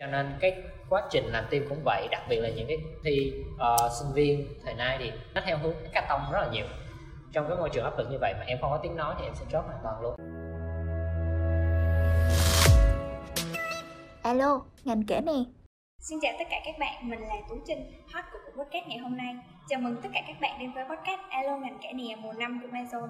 Cho nên cái quá trình làm team cũng vậy, đặc biệt là những cái thi sinh viên thời nay thì nó theo hướng hackathon rất là nhiều. Trong cái môi trường áp lực như vậy mà em không có tiếng nói thì em sẽ drop hoàn toàn luôn. Alo, ngành kể nè. Xin chào tất cả các bạn, mình là Tú Trinh, host của cuộc podcast ngày hôm nay. Chào mừng tất cả các bạn đến với podcast Alo ngành kể nè mùa 5 của Amazon.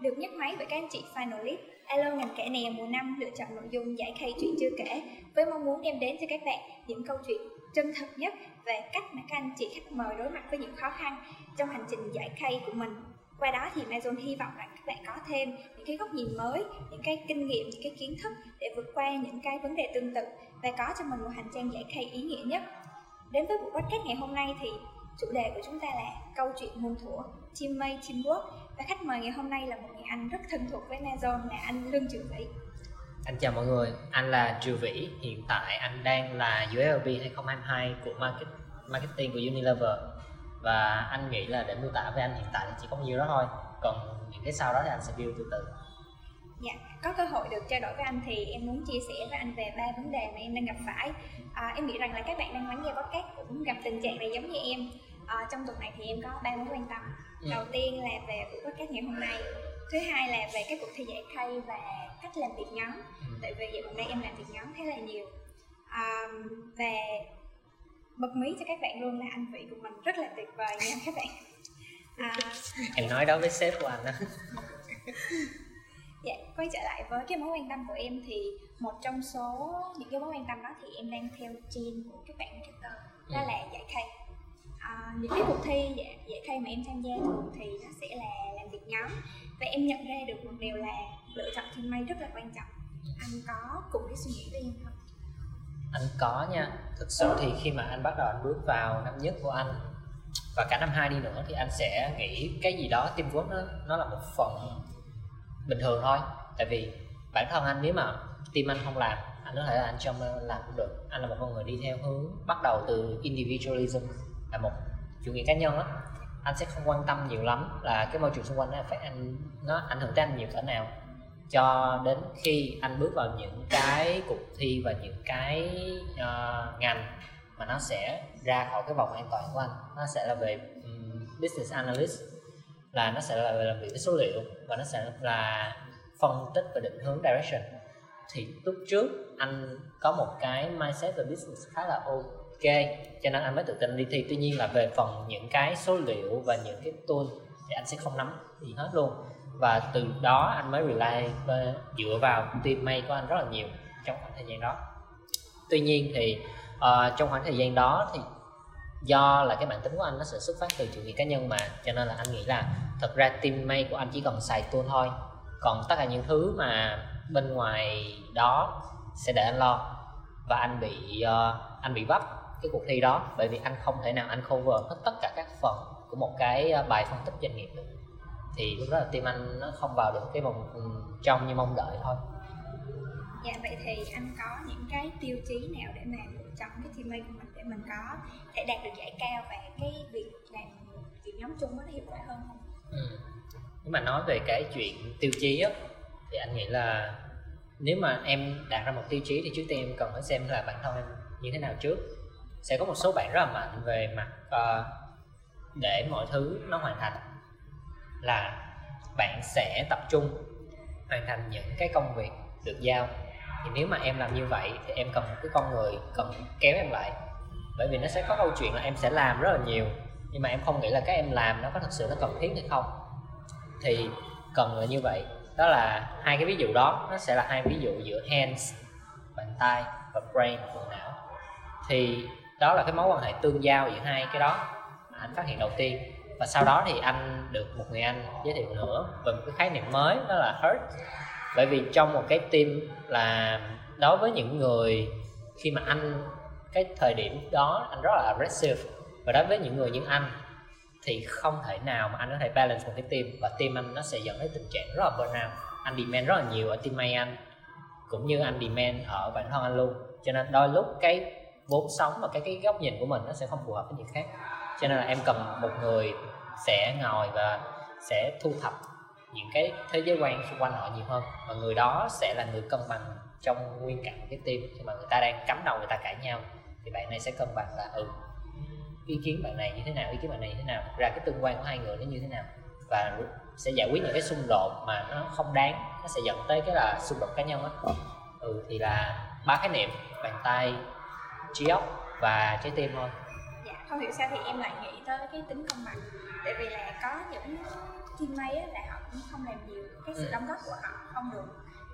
Được nhắc máy bởi các anh chị finalist, Alo ngành kể nè mùa 5 lựa chọn nội dung giải khay chuyện chưa kể với mong muốn đem đến cho các bạn những câu chuyện chân thật nhất về cách mà các anh chị khách mời đối mặt với những khó khăn trong hành trình giải khay của mình. Qua đó thì Amazon hy vọng là các bạn có thêm những cái góc nhìn mới, những cái kinh nghiệm, những cái kiến thức để vượt qua những cái vấn đề tương tự và có cho mình một hành trang giải khay ý nghĩa nhất. Đến với buổi podcast ngày hôm nay thì chủ đề của chúng ta là câu chuyện muôn thuở, teammate, teamwork. Và khách mời ngày hôm nay là một người anh rất thân thuộc với Amazon là anh Lương Triệu Vĩ. Anh chào mọi người, anh là Triệu Vĩ, hiện tại anh đang là ULB 2022 của Marketing của Unilever. Và anh nghĩ là để miêu tả với anh hiện tại thì chỉ có nhiều đó thôi, còn những cái sau đó thì anh sẽ build từ từ. Dạ, có cơ hội được trao đổi với anh thì em muốn chia sẻ với anh về 3 vấn đề mà em đang gặp phải. Em nghĩ rằng là các bạn đang lắng nghe podcast cũng gặp tình trạng này giống như em. Trong tuần này thì em có 3 mối quan tâm. Đầu tiên là về buổi podcast ngày hôm nay. Thứ hai là về cái cuộc thi giải khay và cách làm việc nhóm. Tại vì dạo gần đây em làm việc nhóm khá là nhiều. Và bật mí cho các bạn luôn là anh Vĩ của mình rất là tuyệt vời nha các bạn. Em nói đó với sếp của anh đó. Dạ, quay trở lại với cái mối quan tâm của em thì một trong số những cái mối quan tâm đó thì em đang theo trend của các bạn marketer, đó là giải khay. Những cái cuộc thi giải khay mà em tham gia thường thì nó sẽ là làm việc nhóm. Và em nhận ra được một điều là lựa chọn teammate rất là quan trọng. Anh có cùng cái suy nghĩ với em không? Anh có nha. Thực sự thì khi mà anh bắt đầu anh bước vào năm nhất của anh và cả năm 2 đi nữa thì anh sẽ nghĩ cái gì đó teamwork nó là một phần bình thường thôi. Tại vì bản thân anh nếu mà team anh không làm, anh có thể là anh trong làm cũng được. Anh là một con người đi theo hướng bắt đầu từ individualism, là một chủ nghĩa cá nhân đó. Anh sẽ không quan tâm nhiều lắm là cái môi trường xung quanh nó ảnh hưởng tới anh nhiều cỡ nào, cho đến khi anh bước vào những cái cuộc thi và những cái ngành mà nó sẽ ra khỏi cái vòng an toàn của anh. Nó sẽ là về Business Analyst, là nó sẽ là về làm việc với số liệu và nó sẽ là phân tích và định hướng direction. Thì lúc trước anh có một cái mindset về business khá là ok, cho nên anh mới tự tin đi thi. Tuy nhiên là về phần những cái số liệu và những cái tool thì anh sẽ không nắm gì hết luôn. Và từ đó anh mới rely dựa vào teammate của anh rất là nhiều trong khoảng thời gian đó. Tuy nhiên thì trong khoảng thời gian đó thì do là cái bản tính của anh nó sẽ xuất phát từ chủ nghĩa cá nhân mà, cho nên là anh nghĩ là thật ra teammate của anh chỉ cần xài tool thôi, còn tất cả những thứ mà bên ngoài đó sẽ để anh lo. Và anh bị vấp cái cuộc thi đó bởi vì anh không thể nào anh cover hết tất cả các phần của một cái bài phân tích doanh nghiệp được. Thì lúc đó là team anh nó không vào được cái vòng trong như mong đợi thôi. Dạ, vậy thì anh có những cái tiêu chí nào để mà lựa chọn cái teammate của mình để mình có thể đạt được giải cao và cái việc làm việc nhóm chung nó hiệu quả hơn không? Nếu mà nói về cái chuyện tiêu chí á thì anh nghĩ là nếu mà em đạt ra một tiêu chí thì trước tiên em cần phải xem là bản thân em như thế nào trước. Sẽ có một số bạn rất là mạnh về mặt để mọi thứ nó hoàn thành, là bạn sẽ tập trung hoàn thành những cái công việc được giao. Thì nếu mà em làm như vậy thì em cần một cái con người cần kéo em lại, bởi vì nó sẽ có câu chuyện là em sẽ làm rất là nhiều nhưng mà em không nghĩ là cái em làm nó có thực sự nó cần thiết hay không, thì cần là như vậy. Đó là hai cái ví dụ đó, nó sẽ là hai ví dụ giữa hands, bàn tay, và brain, bộ não. Thì đó là cái mối quan hệ tương giao giữa hai cái đó anh phát hiện đầu tiên. Và sau đó thì anh được một người anh giới thiệu nữa về một cái khái niệm mới, đó là hurt. Bởi vì trong một cái team là đối với những người khi mà anh cái thời điểm đó anh rất là aggressive, và đối với những người như anh thì không thể nào mà anh có thể balance một cái team, và team anh nó sẽ dẫn đến tình trạng rất là burnout. Anh demand rất là nhiều ở teammate anh cũng như anh demand ở bản thân anh luôn, cho nên đôi lúc cái vốn sống và cái góc nhìn của mình nó sẽ không phù hợp với những khác. Cho nên là em cần một người sẽ ngồi và sẽ thu thập những cái thế giới quan xung quanh họ nhiều hơn, và người đó sẽ là người cân bằng trong nguyên cả một cái team khi mà người ta đang cắm đầu người ta cãi nhau, thì bạn này sẽ cân bằng là ý kiến bạn này như thế nào, ý kiến bạn này như thế nào, ra cái tương quan của hai người nó như thế nào, và sẽ giải quyết những cái xung đột mà nó không đáng, nó sẽ dẫn tới cái là xung đột cá nhân á. Thì là ba khái niệm: bàn tay, trí óc và trái tim thôi. Dạ, không hiểu sao thì em lại nghĩ tới cái tính công bằng, tại vì là có những teammate á là họ cũng không làm nhiều, cái sự đóng góp của họ không được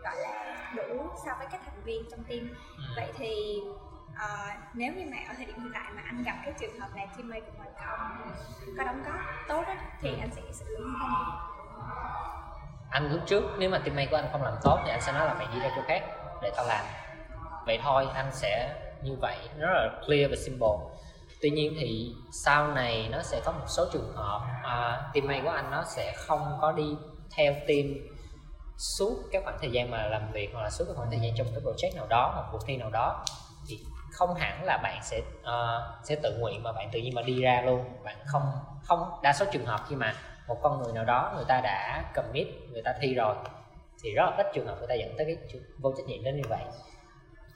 gọi là đủ so với các thành viên trong team. Vậy thì nếu như mà ở thời điểm hiện tại mà anh gặp cái trường hợp này, teammate của mình có đóng góp tốt đó, thì anh sẽ xử lý như thế nào? Anh lúc trước nếu mà teammate của anh không làm tốt thì anh sẽ nói là mày đi ra chỗ khác để tao làm, vậy thôi, anh sẽ như vậy, rất là clear và simple. Tuy nhiên thì sau này nó sẽ có một số trường hợp teammate của anh nó sẽ không có đi theo team suốt các khoảng thời gian mà làm việc, hoặc là suốt các khoảng thời gian trong cái project nào đó hoặc cuộc thi nào đó, thì không hẳn là bạn sẽ tự nguyện mà bạn tự nhiên mà đi ra luôn. Bạn không đa số trường hợp khi mà một con người nào đó người ta đã commit, người ta thi rồi, thì rất là ít trường hợp người ta dẫn tới cái vô trách nhiệm đến như vậy.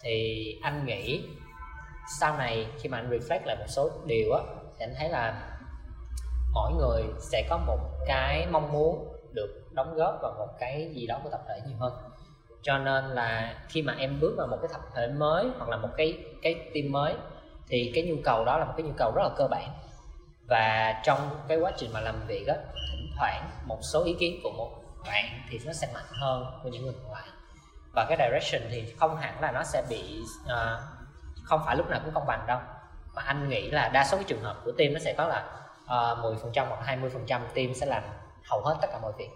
Thì anh nghĩ sau này khi mà anh reflect lại một số điều á, thì anh thấy là mỗi người sẽ có một cái mong muốn được đóng góp vào một cái gì đó của tập thể nhiều hơn. Cho nên là khi mà em bước vào một cái tập thể mới hoặc là một cái team mới, thì cái nhu cầu đó là một cái nhu cầu rất là cơ bản. Và trong cái quá trình mà làm việc á, thỉnh thoảng một số ý kiến của một bạn thì nó sẽ mạnh hơn của những người còn lại, và cái direction thì không hẳn là nó sẽ bị không phải lúc nào cũng công bằng đâu. Mà anh nghĩ là đa số cái trường hợp của team nó sẽ có là 10% hoặc 20% team sẽ làm hầu hết tất cả mọi việc,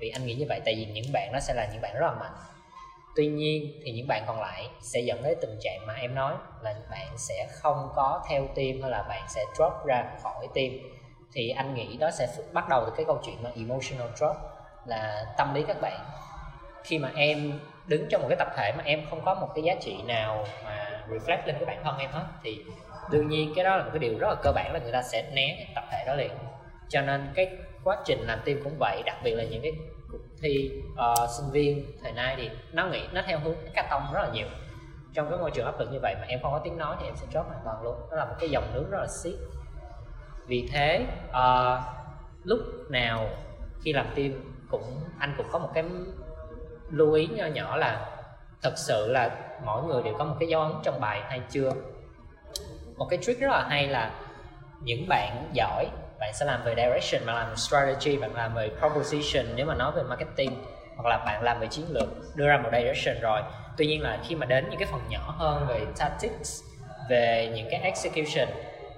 vì anh nghĩ như vậy. Tại vì những bạn nó sẽ là những bạn rất là mạnh, tuy nhiên thì những bạn còn lại sẽ dẫn đến tình trạng mà em nói là bạn sẽ không có theo team, hay là bạn sẽ drop ra khỏi team. Thì anh nghĩ đó sẽ bắt đầu từ cái câu chuyện mà emotional drop, là tâm lý các bạn. Khi mà em đứng trong một cái tập thể mà em không có một cái giá trị nào mà reflect lên cái bản thân em hết, thì đương nhiên cái đó là một cái điều rất là cơ bản là người ta sẽ né cái tập thể đó liền. Cho nên cái quá trình làm team cũng vậy, đặc biệt là những cái cuộc thi sinh viên thời nay thì nó theo hướng hackathon rất là nhiều. Trong cái môi trường áp lực như vậy mà em không có tiếng nói thì em sẽ drop hoàn toàn luôn, nó là một cái dòng nước rất là xiết. Vì thế lúc nào khi làm team anh cũng có một cái lưu ý nhỏ nhỏ là thật sự là mỗi người đều có một cái dấu ấn trong bài hay chưa. Một cái trick rất là hay là những bạn giỏi bạn sẽ làm về direction, bạn làm strategy, bạn làm về proposition nếu mà nói về marketing, hoặc là bạn làm về chiến lược, đưa ra một direction rồi. Tuy nhiên là khi mà đến những cái phần nhỏ hơn về tactics, về những cái execution,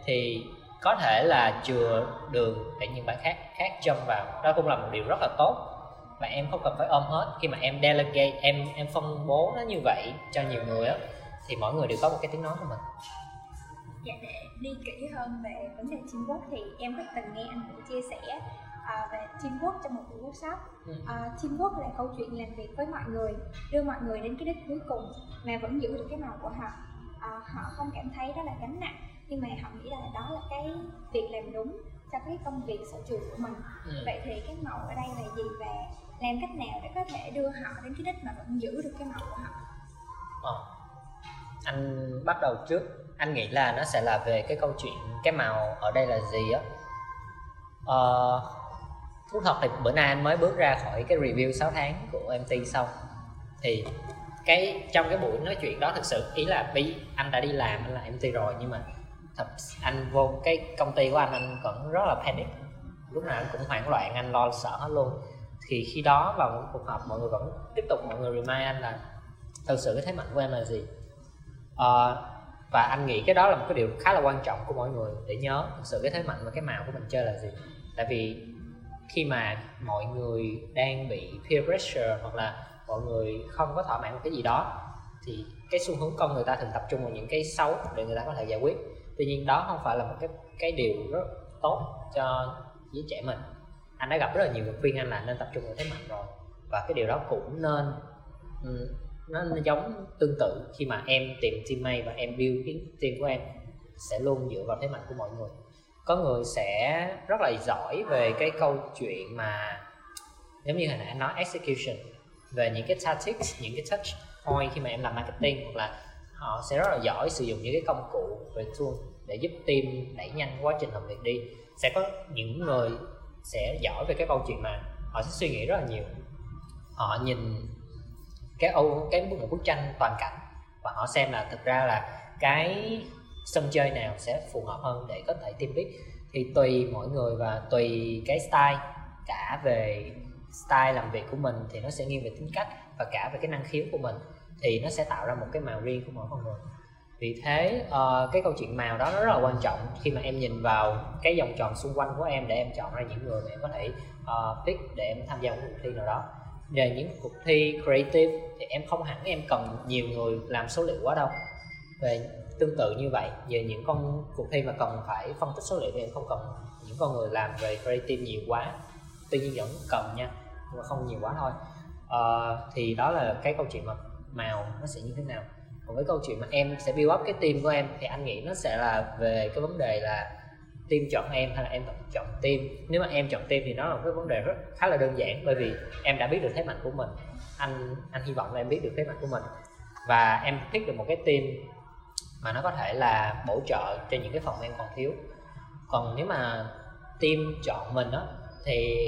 thì có thể là chừa đường để những bạn khác jump vào. Đó cũng là một điều rất là tốt, và em không cần phải ôm hết. Khi mà em delegate, em phân bố nó như vậy cho nhiều người á, thì mỗi người đều có một cái tiếng nói của mình. Dạ, để đi kỹ hơn về vấn đề teamwork thì em có từng nghe anh cũng chia sẻ về teamwork trong một buổi workshop. Teamwork là câu chuyện làm việc với mọi người, đưa mọi người đến cái đích cuối cùng mà vẫn giữ được cái màu của họ. Họ không cảm thấy đó là gánh nặng, nhưng mà họ nghĩ là đó là cái việc làm đúng cho cái công việc sở trường của mình. Vậy thì cái màu ở đây là gì, và làm cách nào để có thể đưa họ đến cái đích mà vẫn giữ được cái màu của họ? Anh bắt đầu trước. Anh nghĩ là nó sẽ là về cái câu chuyện cái màu ở đây là gì á. Thú thật thì bữa nay anh mới bước ra khỏi cái review 6 tháng của MT xong, thì trong cái buổi nói chuyện đó, thực sự ý là anh đã đi làm, anh là MT rồi, nhưng mà anh vô cái công ty của anh cũng rất là panic, lúc nào anh cũng hoảng loạn, anh lo sợ hết luôn. Thì khi đó vào một cuộc họp, mọi người vẫn tiếp tục, mọi người remind anh là thực sự cái thế mạnh của em là gì. Và anh nghĩ cái đó là một cái điều khá là quan trọng của mọi người để nhớ thực sự cái thế mạnh và cái màu của mình chơi là gì. Tại vì khi mà mọi người đang bị peer pressure, hoặc là mọi người không có thỏa mãn một cái gì đó, thì cái xu hướng con người ta thường tập trung vào những cái xấu để người ta có thể giải quyết. Tuy nhiên đó không phải là một cái điều rất tốt cho giới trẻ mình. Anh đã gặp rất là nhiều người khuyên anh là nên tập trung vào thế mạnh rồi, và cái điều đó cũng nên nó giống tương tự khi mà em tìm teammate và em build cái team của em sẽ luôn dựa vào thế mạnh của mọi người. Có người sẽ rất là giỏi về cái câu chuyện mà giống như hồi nãy anh nói execution, về những cái tactics, những cái touch, point khi mà em làm marketing, hoặc là họ sẽ rất là giỏi sử dụng những cái công cụ về tool để giúp team đẩy nhanh quá trình làm việc đi. Sẽ có những người sẽ giỏi về cái câu chuyện mà họ sẽ suy nghĩ rất là nhiều, họ nhìn một bức tranh toàn cảnh và họ xem là thực ra là cái sân chơi nào sẽ phù hợp hơn để có thể team build. Thì tùy mỗi người và tùy cái style, cả về style làm việc của mình thì nó sẽ nghiêng về tính cách, và cả về cái năng khiếu của mình thì nó sẽ tạo ra một cái màu riêng của mỗi con người. Vì thế cái câu chuyện màu đó nó rất là quan trọng khi mà em nhìn vào cái vòng tròn xung quanh của em để em chọn ra những người mà em có thể pick để em tham gia một cuộc thi nào đó. Về những cuộc thi creative thì em không hẳn em cần nhiều người làm số liệu quá đâu. Về tương tự như vậy, về những cuộc thi mà cần phải phân tích số liệu thì em không cần những con người làm về creative nhiều quá, tuy nhiên vẫn cần nha, nhưng mà không nhiều quá thôi. Thì đó là cái câu chuyện mà màu nó sẽ như thế nào. Còn với câu chuyện mà em sẽ build up cái team của em thì anh nghĩ nó sẽ là về cái vấn đề là team chọn em hay là em chọn team. Nếu mà em chọn team thì nó là một cái vấn đề khá là đơn giản, bởi vì em đã biết được thế mạnh của mình, anh hy vọng là em biết được thế mạnh của mình, và em pick được một cái team mà nó có thể là bổ trợ cho những cái phần em còn thiếu. Còn nếu mà team chọn mình đó, thì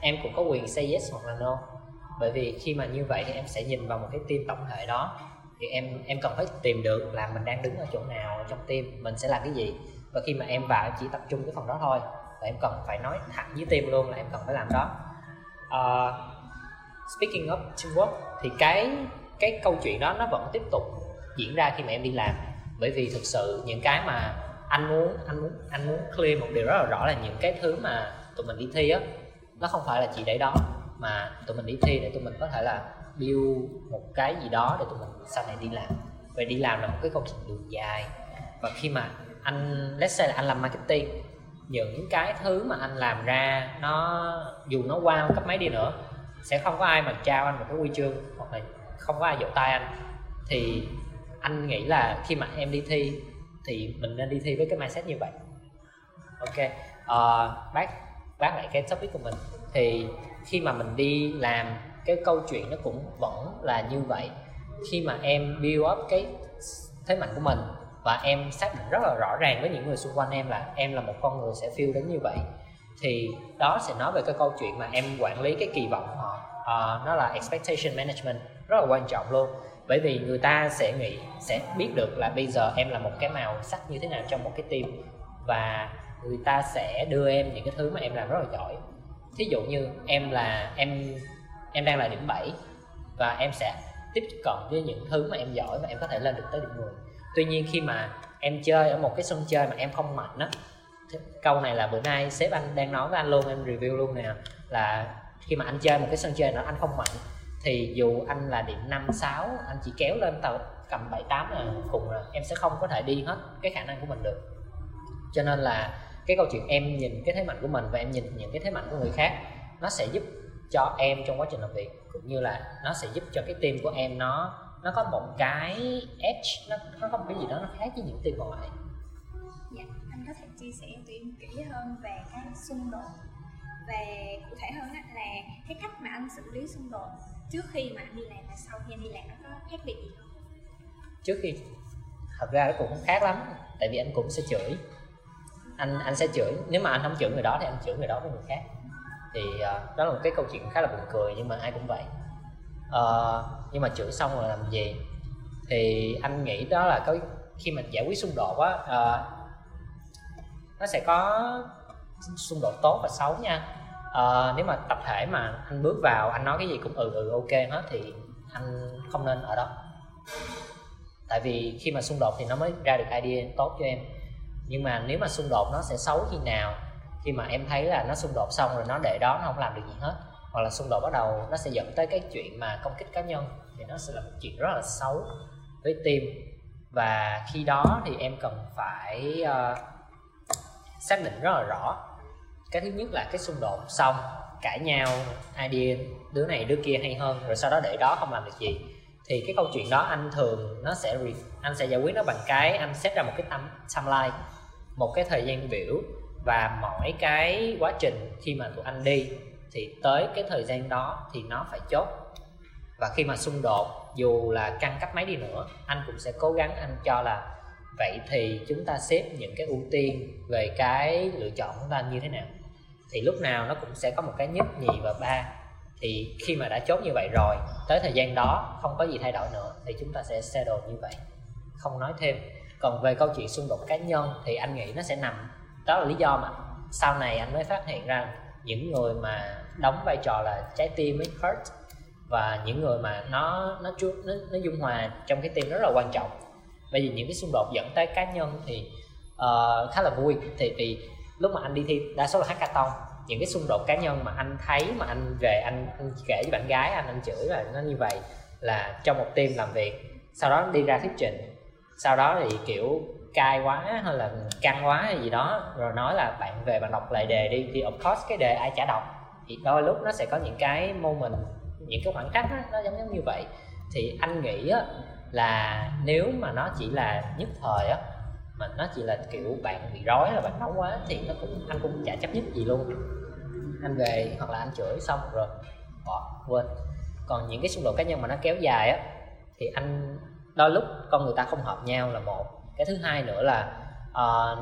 em cũng có quyền say yes hoặc là no, bởi vì khi mà như vậy thì em sẽ nhìn vào một cái team tổng thể đó, thì em cần phải tìm được là mình đang đứng ở chỗ nào trong team, mình sẽ làm cái gì, và khi mà em vào em chỉ tập trung cái phần đó thôi, và em cần phải nói thẳng với team luôn là em cần phải làm đó. Speaking of teamwork thì cái câu chuyện đó nó vẫn tiếp tục diễn ra khi mà em đi làm, bởi vì thực sự những cái mà anh muốn clear một điều rất là rõ là những cái thứ mà tụi mình đi thi á, nó không phải là chỉ để đó, mà tụi mình đi thi để tụi mình có thể là build một cái gì đó để tụi mình sau này đi làm. Vậy đi làm là một cái câu chuyện đường dài, và khi mà let's say là anh làm marketing, những cái thứ mà anh làm ra nó dù nó wow cấp mấy đi nữa, sẽ không có ai mà trao anh một cái huy chương hoặc là không có ai vỗ tay anh. Thì anh nghĩ là khi mà em đi thi thì mình nên đi thi với cái mindset như vậy. Ok, bác lại cái topic của mình. Thì khi mà mình đi làm, cái câu chuyện nó cũng vẫn là như vậy. Khi mà em build up cái thế mạnh của mình và em xác định rất là rõ ràng với những người xung quanh em là một con người sẽ feel đến như vậy, thì đó sẽ nói về cái câu chuyện mà em quản lý cái kỳ vọng của họ. Nó là expectation management, rất là quan trọng luôn, bởi vì người ta sẽ biết được là bây giờ em là một cái màu sắc như thế nào trong một cái team, và người ta sẽ đưa em những cái thứ mà em làm rất là giỏi. Thí dụ như em đang là điểm 7 và em sẽ tiếp cận với những thứ mà em giỏi và em có thể lên được tới điểm 10. Tuy nhiên khi mà em chơi ở một cái sân chơi mà em không mạnh á, câu này là bữa nay sếp anh đang nói với anh luôn, em review luôn nè, là khi mà anh chơi một cái sân chơi nào anh không mạnh thì dù anh là điểm 5, 6, anh chỉ kéo lên cầm 7, 8 là cùng rồi, em sẽ không có thể đi hết cái khả năng của mình được. Cho nên là cái câu chuyện em nhìn cái thế mạnh của mình và em nhìn những cái thế mạnh của người khác, nó sẽ giúp cho em trong quá trình làm việc, cũng như là nó sẽ giúp cho cái team của em nó có một cái edge, nó có một cái gì đó nó khác với những team còn lại. Dạ, anh có thể chia sẻ tụi em kỹ hơn về cái xung đột, về cụ thể hơn là cái cách mà anh xử lý xung đột trước khi mà anh đi làm và sau khi anh đi làm nó có khác biệt gì không? Trước khi, thật ra nó cũng không khác lắm, tại vì anh cũng sẽ chửi, anh sẽ chửi, nếu mà anh không chửi người đó thì anh chửi người đó với người khác. Thì đó là một cái câu chuyện khá là buồn cười nhưng mà ai cũng vậy. Nhưng mà chửi xong rồi làm gì thì anh nghĩ đó là khi mà giải quyết xung đột á, nó sẽ có xung đột tốt và xấu nha. Nếu mà tập thể mà anh bước vào anh nói cái gì cũng ok hết thì anh không nên ở đó, tại vì khi mà xung đột thì nó mới ra được idea tốt cho em. Nhưng mà nếu mà xung đột nó sẽ xấu khi nào? Khi mà em thấy là nó xung đột xong rồi nó để đó, nó không làm được gì hết, hoặc là xung đột bắt đầu nó sẽ dẫn tới cái chuyện mà công kích cá nhân, thì nó sẽ là một chuyện rất là xấu với team. Và khi đó thì em cần phải xác định rất là rõ. Cái thứ nhất là cái xung đột xong, cãi nhau, idea đứa này đứa kia hay hơn, rồi sau đó để đó không làm được gì, thì cái câu chuyện đó anh thường anh sẽ giải quyết nó bằng cái anh set ra một cái timeline, một cái thời gian biểu, và mỗi cái quá trình khi mà tụi anh đi thì tới cái thời gian đó thì nó phải chốt. Và khi mà xung đột, dù là căng cách mấy đi nữa, anh cũng sẽ cố gắng anh cho là vậy thì chúng ta xếp những cái ưu tiên về cái lựa chọn của ta như thế nào. Thì lúc nào nó cũng sẽ có một cái nhất, nhì và ba. Thì khi mà đã chốt như vậy rồi, tới thời gian đó không có gì thay đổi nữa thì chúng ta sẽ settle như vậy, không nói thêm. Còn về câu chuyện xung đột cá nhân thì anh nghĩ nó sẽ nằm, đó là lý do mà sau này anh mới phát hiện ra những người mà đóng vai trò là trái tim ấy hurt, và những người mà nó dung hòa trong cái team rất là quan trọng. Bởi vì những cái xung đột dẫn tới cá nhân thì khá là vui. Thì vì lúc mà anh đi thi đa số là hackathon, những cái xung đột cá nhân mà anh thấy mà anh về anh kể với bạn gái anh chửi là nó như vậy, là trong một team làm việc, sau đó đi ra thuyết trình, sau đó thì kiểu cay quá hay là căng quá hay gì đó, rồi nói là bạn về bạn đọc lại đề đi, thì of course cái đề ai chả đọc. Thì đôi lúc nó sẽ có những cái moment, những cái khoảng cách đó, nó giống như vậy. Thì anh nghĩ á, là nếu mà nó chỉ là nhất thời á, mà nó chỉ là kiểu bạn bị rối là bạn nóng quá thì nó cũng, anh cũng chả chấp nhất gì luôn, anh về hoặc là anh chửi xong rồi bỏ quên. Còn những cái xung đột cá nhân mà nó kéo dài á thì anh, đôi lúc con người ta không hợp nhau là một cái, thứ hai nữa là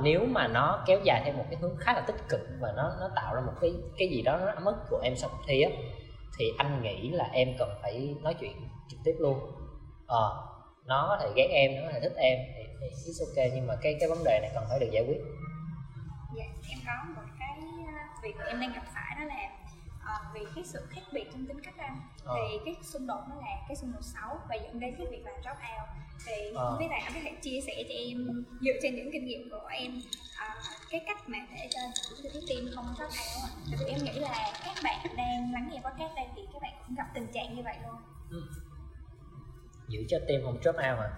nếu mà nó kéo dài theo một cái hướng khá là tích cực và nó tạo ra một cái gì đó nó ấm ức của em sau thi á, thì anh nghĩ là em cần phải nói chuyện trực tiếp luôn. Nó có thể ghét em, nó có thể thích em thì it's ok, nhưng mà cái vấn đề này cần phải được giải quyết. Dạ, em có một cái việc em đang gặp phải, đó là vì cái sự khác biệt trong tính cách anh thì cái xung đột nó là cái xung đột xấu và dẫn đến cái việc là drop out. Thì không biết là anh có thể chia sẻ cho em dựa trên những kinh nghiệm của em cái cách mà để cho cái team không drop out. Tại vì em nghĩ là các bạn đang lắng nghe podcast đây thì các bạn cũng gặp tình trạng như vậy luôn. Giữ cho team không drop out mà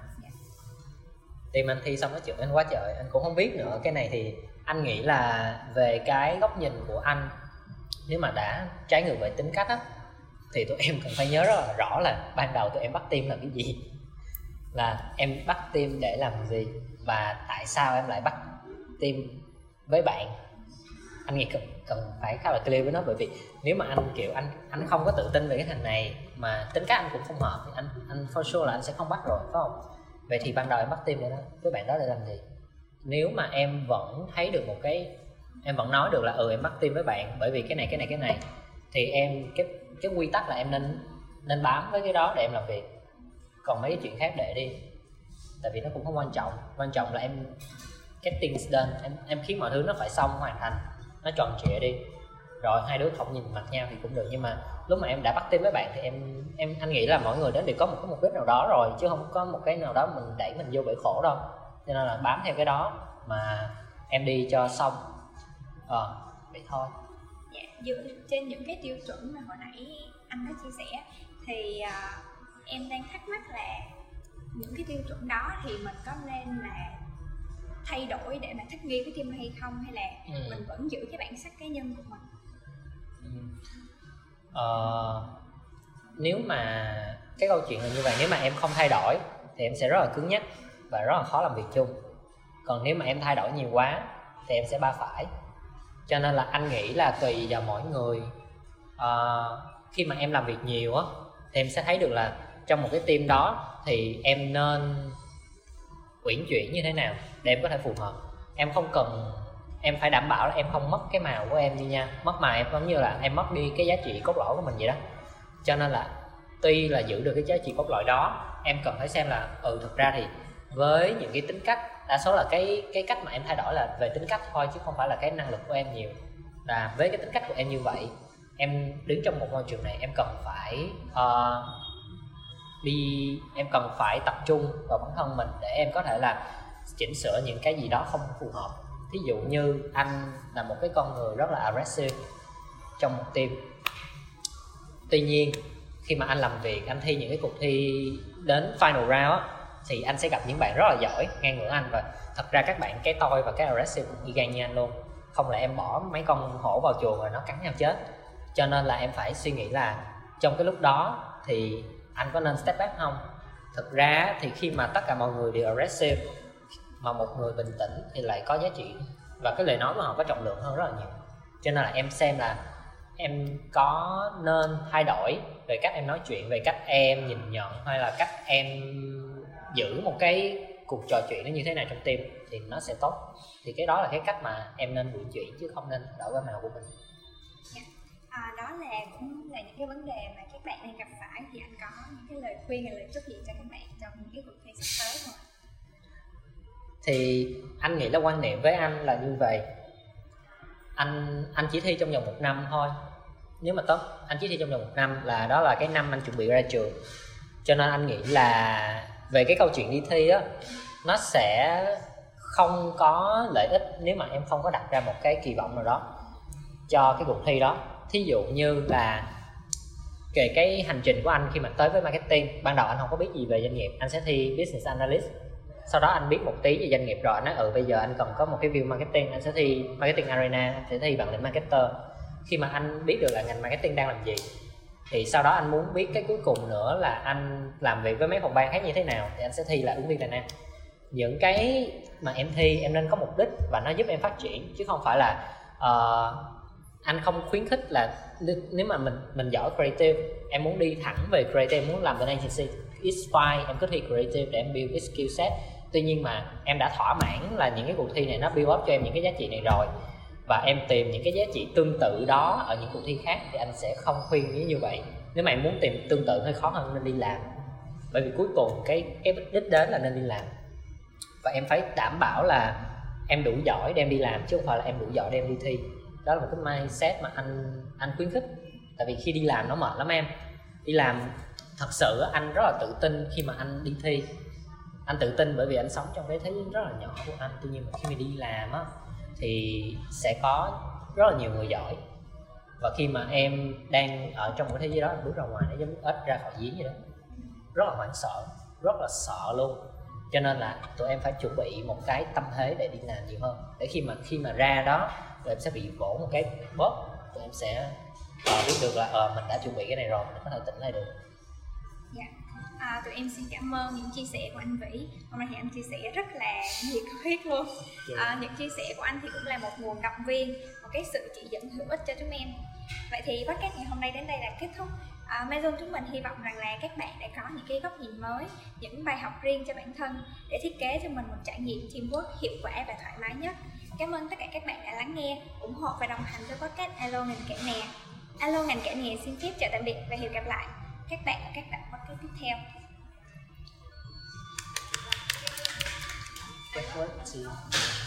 team anh thi xong nó chửi anh quá trời, anh cũng không biết nữa. Cái này thì anh nghĩ là về cái góc nhìn của anh, nếu mà đã trái ngược về tính cách á thì tụi em cần phải nhớ rất là rõ là ban đầu tụi em bắt team làm cái gì, là em bắt team để làm gì và tại sao em lại bắt team với bạn. Anh nghĩ cần phải khá là clear với nó, bởi vì nếu mà anh kiểu anh không có tự tin về cái thằng này mà tính cách anh cũng không hợp thì anh for sure là anh sẽ không bắt rồi, phải không? Vậy thì ban đầu em bắt team để đó với bạn đó để làm gì? Nếu mà em vẫn thấy được một cái, em vẫn nói được là em bắt team với bạn bởi vì cái này thì em cái quy tắc là em nên bám với cái đó để em làm việc, còn mấy cái chuyện khác để đi, tại vì nó cũng không quan trọng. Quan trọng là em get things done, em khiến mọi thứ nó phải xong, hoàn thành, nó tròn trịa đi, rồi hai đứa không nhìn mặt nhau thì cũng được. Nhưng mà lúc mà em đã bắt team với bạn thì anh nghĩ là mọi người đến đều có một cái mục đích nào đó rồi, chứ không có một cái nào đó mình đẩy mình vô bể khổ đâu, cho nên là bám theo cái đó mà em đi cho xong. Vậy thôi. Dạ, dựa trên những cái tiêu chuẩn mà hồi nãy anh có chia sẻ thì em đang thắc mắc là những cái tiêu chuẩn đó thì mình có nên là thay đổi để mà thích nghi với team hay không, hay là mình vẫn giữ cái bản sắc cá nhân của mình? Nếu mà cái câu chuyện là như vậy, nếu mà em không thay đổi thì em sẽ rất là cứng nhắc và rất là khó làm việc chung. Còn nếu mà em thay đổi nhiều quá thì em sẽ ba phải. Cho nên là anh nghĩ là tùy vào mỗi người. Khi mà em làm việc nhiều á thì em sẽ thấy được là trong một cái team đó thì em nên uyển chuyển như thế nào để em có thể phù hợp. Em không cần, em phải đảm bảo là em không mất cái màu của em đi nha, mất màu em giống như là em mất đi cái giá trị cốt lõi của mình vậy đó. Cho nên là tuy là giữ được cái giá trị cốt lõi đó, em cần phải xem là thực ra thì với những cái tính cách, đa số là cái cách mà em thay đổi là về tính cách thôi chứ không phải là cái năng lực của em nhiều, là với cái tính cách của em như vậy, em đứng trong một môi trường này em cần phải em cần phải tập trung vào bản thân mình để em có thể là chỉnh sửa những cái gì đó không phù hợp. Thí dụ như anh là một cái con người rất là aggressive trong một team, tuy nhiên khi mà anh làm việc, anh thi những cái cuộc thi đến final round á thì anh sẽ gặp những bạn rất là giỏi ngang ngửa anh, và thật ra các bạn cái tôi và cái aggressive cũng y gan như anh luôn, không là em bỏ mấy con hổ vào chuồng rồi nó cắn nhau chết. Cho nên là em phải suy nghĩ là trong cái lúc đó thì anh có nên step back không. Thực ra thì khi mà tất cả mọi người đều aggressive mà một người bình tĩnh thì lại có giá trị và cái lời nói mà họ có trọng lượng hơn rất là nhiều. Cho nên là em xem là em có nên thay đổi về cách em nói chuyện, về cách em nhìn nhận, hay là cách em giữ một cái cuộc trò chuyện nó như thế nào trong team thì nó sẽ tốt. Thì cái đó là cái cách mà em nên buổi chuyện chứ không nên đổi qua màu của mình. Đó là cũng là những cái vấn đề mà các bạn đang gặp phải, thì anh có những cái lời khuyên hay lời chúc gì cho các bạn trong những cái cuộc thi sắp tới không? Thì anh nghĩ là quan niệm với anh là như vậy. Anh chỉ thi trong vòng 1 năm thôi. Nếu mà tốt, anh chỉ thi trong vòng 1 năm là đó là cái năm anh chuẩn bị ra trường. Cho nên anh nghĩ là về cái câu chuyện đi thi á, nó sẽ không có lợi ích nếu mà em không có đặt ra một cái kỳ vọng nào đó cho cái cuộc thi đó. Thí dụ như là kể cái hành trình của anh khi mà tới với marketing, ban đầu anh không có biết gì về doanh nghiệp, anh sẽ thi Business Analyst. Sau đó anh biết một tí về doanh nghiệp rồi, anh nói bây giờ anh cần có một cái view marketing, anh sẽ thi Marketing Arena, anh sẽ thi Bản lĩnh Marketer. Khi mà anh biết được là ngành marketing đang làm gì, thì sau đó anh muốn biết cái cuối cùng nữa là anh làm việc với mấy phòng ban khác như thế nào, thì anh sẽ thi là ứng viên tài năng. Những cái mà em thi em nên có mục đích và nó giúp em phát triển, chứ không phải là anh không khuyến khích là nếu mà mình giỏi creative, em muốn đi thẳng về creative, em muốn làm bên agency, it's fine, em cứ thi creative để em build cái skill set. Tuy nhiên mà em đã thỏa mãn là những cái cuộc thi này nó build up cho em những cái giá trị này rồi, và em tìm những cái giá trị tương tự đó ở những cuộc thi khác, thì anh sẽ không khuyên như vậy. Nếu mà em muốn tìm tương tự hơi khó hơn nên đi làm, bởi vì cuối cùng cái đích đến là nên đi làm, và em phải đảm bảo là em đủ giỏi để em đi làm chứ không phải là em đủ giỏi để em đi thi. Đó là một cái mindset mà anh khuyến khích, tại vì khi đi làm nó mệt lắm em. Đi làm thật sự anh rất là tự tin khi mà anh đi thi, anh tự tin bởi vì anh sống trong cái thế giới rất là nhỏ của anh. Tuy nhiên khi mình đi làm á thì sẽ có rất là nhiều người giỏi, và khi mà em đang ở trong một thế giới đó, em bước ra ngoài nó giống như ếch ra khỏi giếng vậy đó, rất là hoảng sợ, rất là sợ luôn. Cho nên là tụi em phải chuẩn bị một cái tâm thế để đi làm nhiều hơn, để khi mà ra đó tụi em sẽ bị vỗ một cái bóp, tụi em sẽ biết được là mình đã chuẩn bị cái này rồi, mình có thể tỉnh lại được. Tụi em xin cảm ơn những chia sẻ của anh Vĩ. Hôm nay thì anh chia sẻ rất là nhiệt huyết luôn. Những chia sẻ của anh thì cũng là một nguồn động viên, một cái sự chỉ dẫn hữu ích cho chúng em. Vậy thì podcast ngày hôm nay đến đây là kết thúc. Amazon chúng mình hy vọng rằng là các bạn đã có những cái góc nhìn mới, những bài học riêng cho bản thân để thiết kế cho mình một trải nghiệm teamwork hiệu quả và thoải mái nhất. Cảm ơn tất cả các bạn đã lắng nghe, ủng hộ và đồng hành với podcast Alo ngành kệ nè. Alo ngành kệ nè xin phép chào tạm biệt và hẹn gặp lại các bạn ở các tập podcast tiếp theo. Backward to